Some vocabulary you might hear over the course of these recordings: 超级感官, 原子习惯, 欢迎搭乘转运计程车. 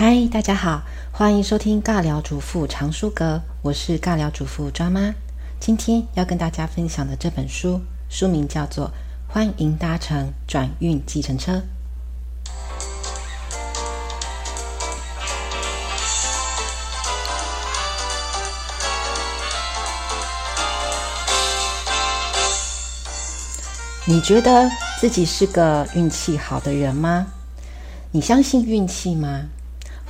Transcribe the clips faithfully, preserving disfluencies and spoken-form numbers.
嗨，大家好，欢迎收听尬聊主妇藏书阁，我是尬聊主妇抓妈。今天要跟大家分享的这本书，书名叫做《欢迎搭乘转运计程车》。你觉得自己是个运气好的人吗？你相信运气吗？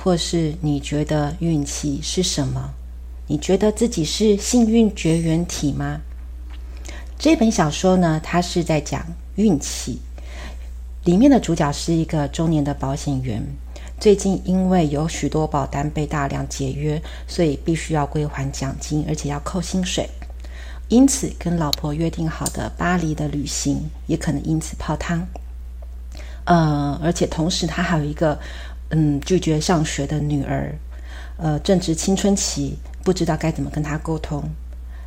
或是你觉得运气是什么？你觉得自己是幸运绝缘体吗？这本小说呢，它是在讲运气，里面的主角是一个中年的保险员，最近因为有许多保单被大量解约，所以必须要归还奖金，而且要扣薪水，因此跟老婆约定好的巴黎的旅行也可能因此泡汤。呃，而且同时他还有一个嗯拒绝上学的女儿，呃，正值青春期，不知道该怎么跟他沟通。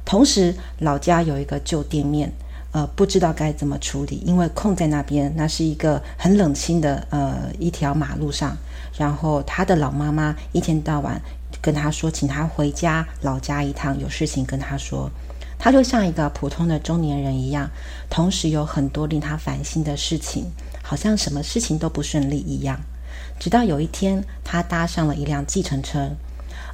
同时老家有一个旧店面，呃，不知道该怎么处理，因为空在那边，那是一个很冷清的呃一条马路上，然后他的老妈妈一天到晚跟他说，请他回家老家一趟，有事情跟他说。他就像一个普通的中年人一样，同时有很多令他烦心的事情，好像什么事情都不顺利一样。直到有一天，他搭上了一辆计程车。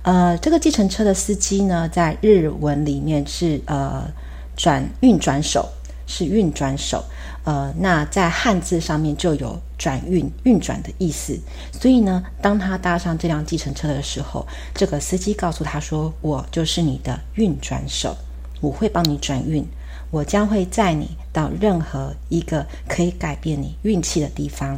呃，这个计程车的司机呢，在日文里面是呃转运转手，是运转手。呃，那在汉字上面就有转运、运转的意思。所以呢，当他搭上这辆计程车的时候，这个司机告诉他说：“我就是你的运转手。”我会帮你转运，我将会载你到任何一个可以改变你运气的地方。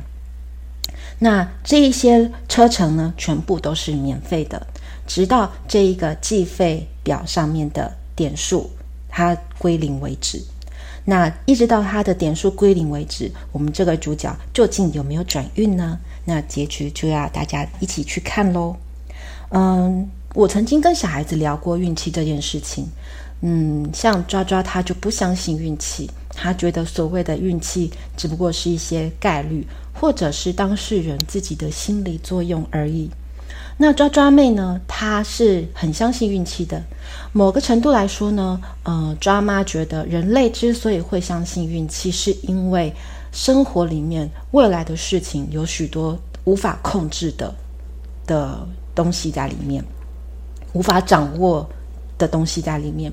那这一些车程呢，全部都是免费的，直到这一个计费表上面的点数它归零为止。那一直到它的点数归零为止，我们这个主角究竟有没有转运呢？那结局就要大家一起去看咯。嗯，我曾经跟小孩子聊过运气这件事情。嗯，像抓抓他就不相信运气，他觉得所谓的运气只不过是一些概率，或者是当事人自己的心理作用而已。那抓抓妹呢，她是很相信运气的。某个程度来说呢，呃，抓妈觉得人类之所以会相信运气，是因为生活里面未来的事情有许多无法控制的的东西在里面，无法掌握的东西在里面。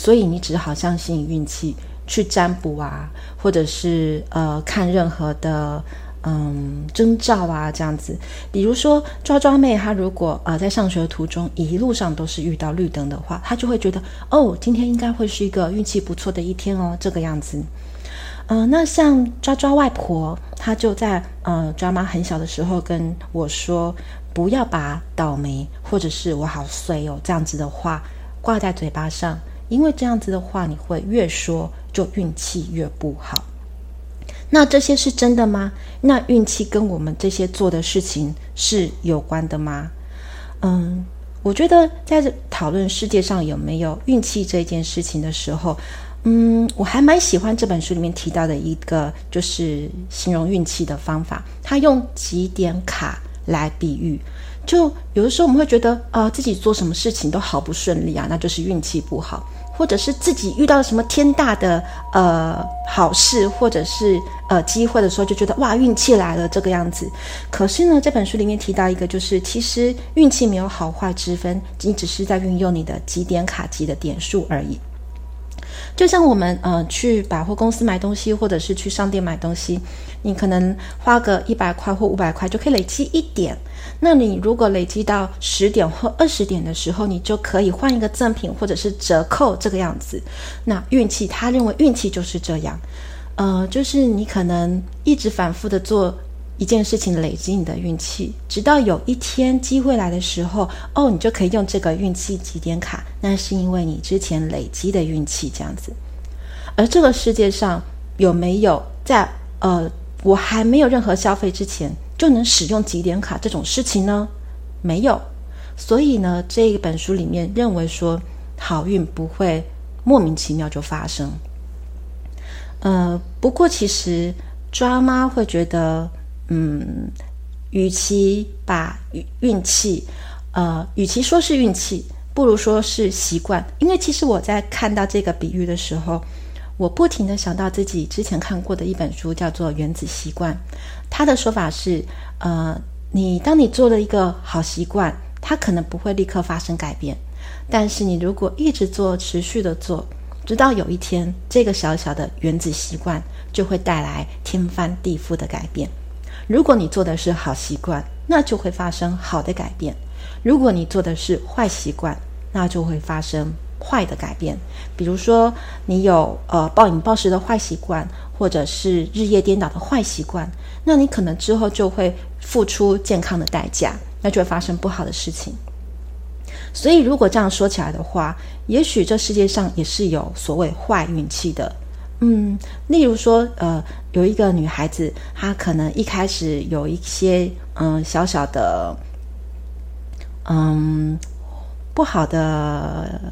所以你只好相信运气，去占卜啊，或者是呃看任何的嗯征兆啊，这样子。比如说抓抓妹，她如果呃在上学途中一路上都是遇到绿灯的话，她就会觉得哦，今天应该会是一个运气不错的一天哦，这个样子。呃，那像抓抓外婆，她就在呃抓妈很小的时候跟我说，不要把倒霉或者是我好衰哦这样子的话挂在嘴巴上。因为这样子的话，你会越说就运气越不好。那这些是真的吗？那运气跟我们这些做的事情是有关的吗？嗯，我觉得在讨论世界上有没有运气这件事情的时候，嗯，我还蛮喜欢这本书里面提到的一个就是形容运气的方法，它用几点卡来比喻。就有的时候我们会觉得啊、呃，自己做什么事情都好不顺利啊，那就是运气不好，或者是自己遇到什么天大的呃好事或者是呃机会的时候，就觉得哇，运气来了这个样子。可是呢，这本书里面提到一个，就是其实运气没有好坏之分，你只是在运用你的几点卡集的点数而已。就像我们呃去百货公司买东西，或者是去商店买东西，你可能花个一百块或五百块就可以累积一点。那你如果累积到十点或二十点的时候，你就可以换一个赠品或者是折扣这个样子。那运气，他认为运气就是这样，呃，就是你可能一直反复的做一件事情，累积你的运气，直到有一天机会来的时候，哦，你就可以用这个运气几点卡，那是因为你之前累积的运气这样子。而这个世界上有没有在呃我还没有任何消费之前就能使用几点卡这种事情呢？没有。所以呢，这一本书里面认为说，好运不会莫名其妙就发生。呃，不过其实抓妈会觉得嗯，与其把运气呃，与其说是运气，不如说是习惯。因为其实我在看到这个比喻的时候，我不停地想到自己之前看过的一本书，叫做《原子习惯》。它的说法是呃，你当你做了一个好习惯，它可能不会立刻发生改变，但是你如果一直做，持续的做，直到有一天这个小小的原子习惯就会带来天翻地覆的改变。如果你做的是好习惯，那就会发生好的改变；如果你做的是坏习惯，那就会发生坏的改变。比如说你有呃暴饮暴食的坏习惯，或者是日夜颠倒的坏习惯，那你可能之后就会付出健康的代价，那就会发生不好的事情。所以如果这样说起来的话，也许这世界上也是有所谓坏运气的。嗯，例如说呃，有一个女孩子，她可能一开始有一些嗯、呃、小小的嗯不好的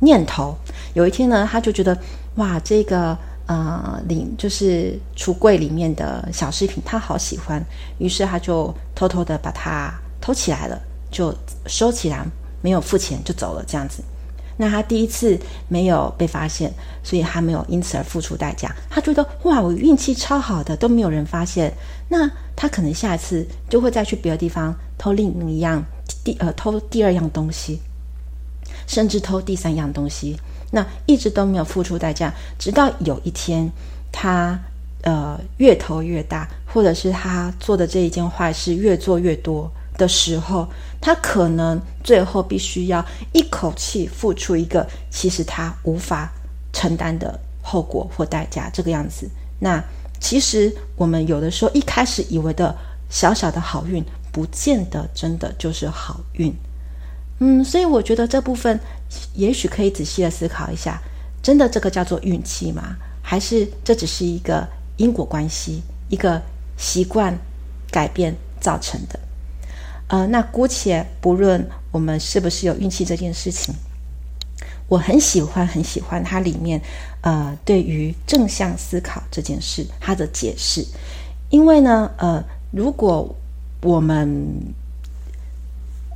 念头，有一天呢她就觉得哇，这个呃，领就是橱柜里面的小饰品她好喜欢，于是她就偷偷的把它偷起来了，就收起来，没有付钱就走了这样子。那他第一次没有被发现，所以他没有因此而付出代价，他觉得哇，我运气超好的，都没有人发现。那他可能下一次就会再去别的地方偷另一样第呃偷第二样东西，甚至偷第三样东西，那一直都没有付出代价，直到有一天他呃越偷越大，或者是他做的这一件坏事越做越多的时候，他可能最后必须要一口气付出一个其实他无法承担的后果或代价，这个样子。那其实我们有的时候一开始以为的小小的好运，不见得真的就是好运。嗯，所以我觉得这部分也许可以仔细的思考一下，真的这个叫做运气吗？还是这只是一个因果关系，一个习惯改变造成的？呃，那姑且不论我们是不是有运气这件事情，我很喜欢很喜欢它里面呃对于正向思考这件事它的解释。因为呢呃如果我们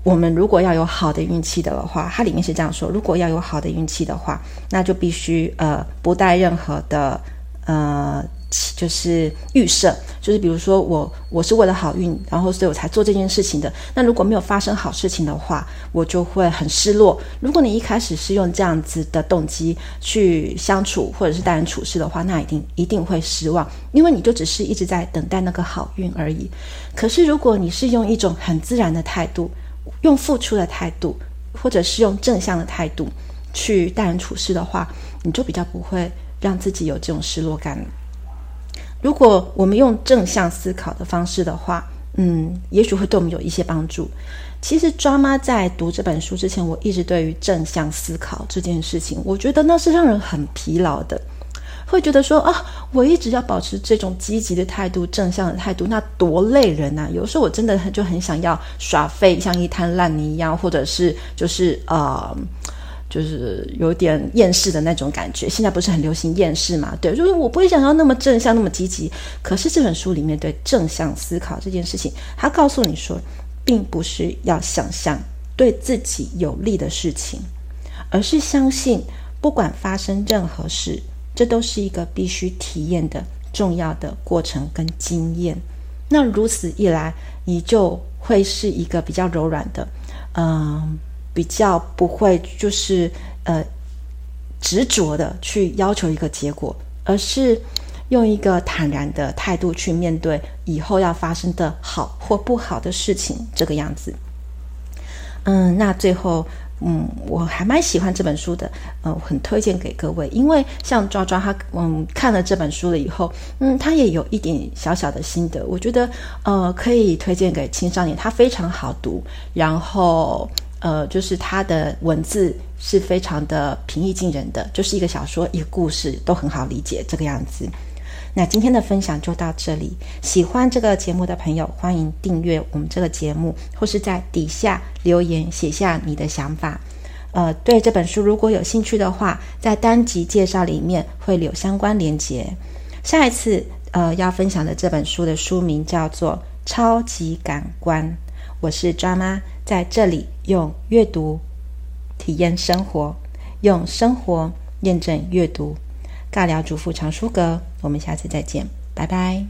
我们如果要有好的运气的话，它里面是这样说，如果要有好的运气的话，那就必须呃不带任何的呃就是预设，就是比如说我我是为了好运，然后所以我才做这件事情的，那如果没有发生好事情的话，我就会很失落。如果你一开始是用这样子的动机去相处或者是待人处事的话，那一定一定会失望，因为你就只是一直在等待那个好运而已。可是如果你是用一种很自然的态度，用付出的态度，或者是用正向的态度去待人处事的话，你就比较不会让自己有这种失落感了。如果我们用正向思考的方式的话，嗯，也许会对我们有一些帮助。其实抓妈在读这本书之前，我一直对于正向思考这件事情，我觉得那是让人很疲劳的，会觉得说啊，我一直要保持这种积极的态度，正向的态度，那多累人啊。有时候我真的就很想要耍废，像一滩烂泥一样，或者是就是呃就是有点厌世的那种感觉，现在不是很流行厌世嘛？对，就是我不会想要那么正向那么积极。可是这本书里面对正向思考这件事情，它告诉你说，并不是要想象对自己有利的事情，而是相信不管发生任何事，这都是一个必须体验的重要的过程跟经验。那如此一来，你就会是一个比较柔软的嗯比较不会就是呃执着的去要求一个结果，而是用一个坦然的态度去面对以后要发生的好或不好的事情，这个样子。嗯，那最后嗯，我还蛮喜欢这本书的，呃，我很推荐给各位。因为像抓抓他嗯看了这本书了以后，嗯，他也有一点小小的心得，我觉得呃可以推荐给青少年，他非常好读，然后。呃，就是它的文字是非常的平易近人的，就是一个小说，一个故事都很好理解，这个样子。那今天的分享就到这里，喜欢这个节目的朋友，欢迎订阅我们这个节目，或是在底下留言写下你的想法。呃，对这本书如果有兴趣的话，在单集介绍里面会有相关连结。下一次呃要分享的这本书的书名叫做《超级感官。我是抓妈，在这里用阅读体验生活，用生活验证阅读。尬聊主妇常书阁，我们下次再见，拜拜。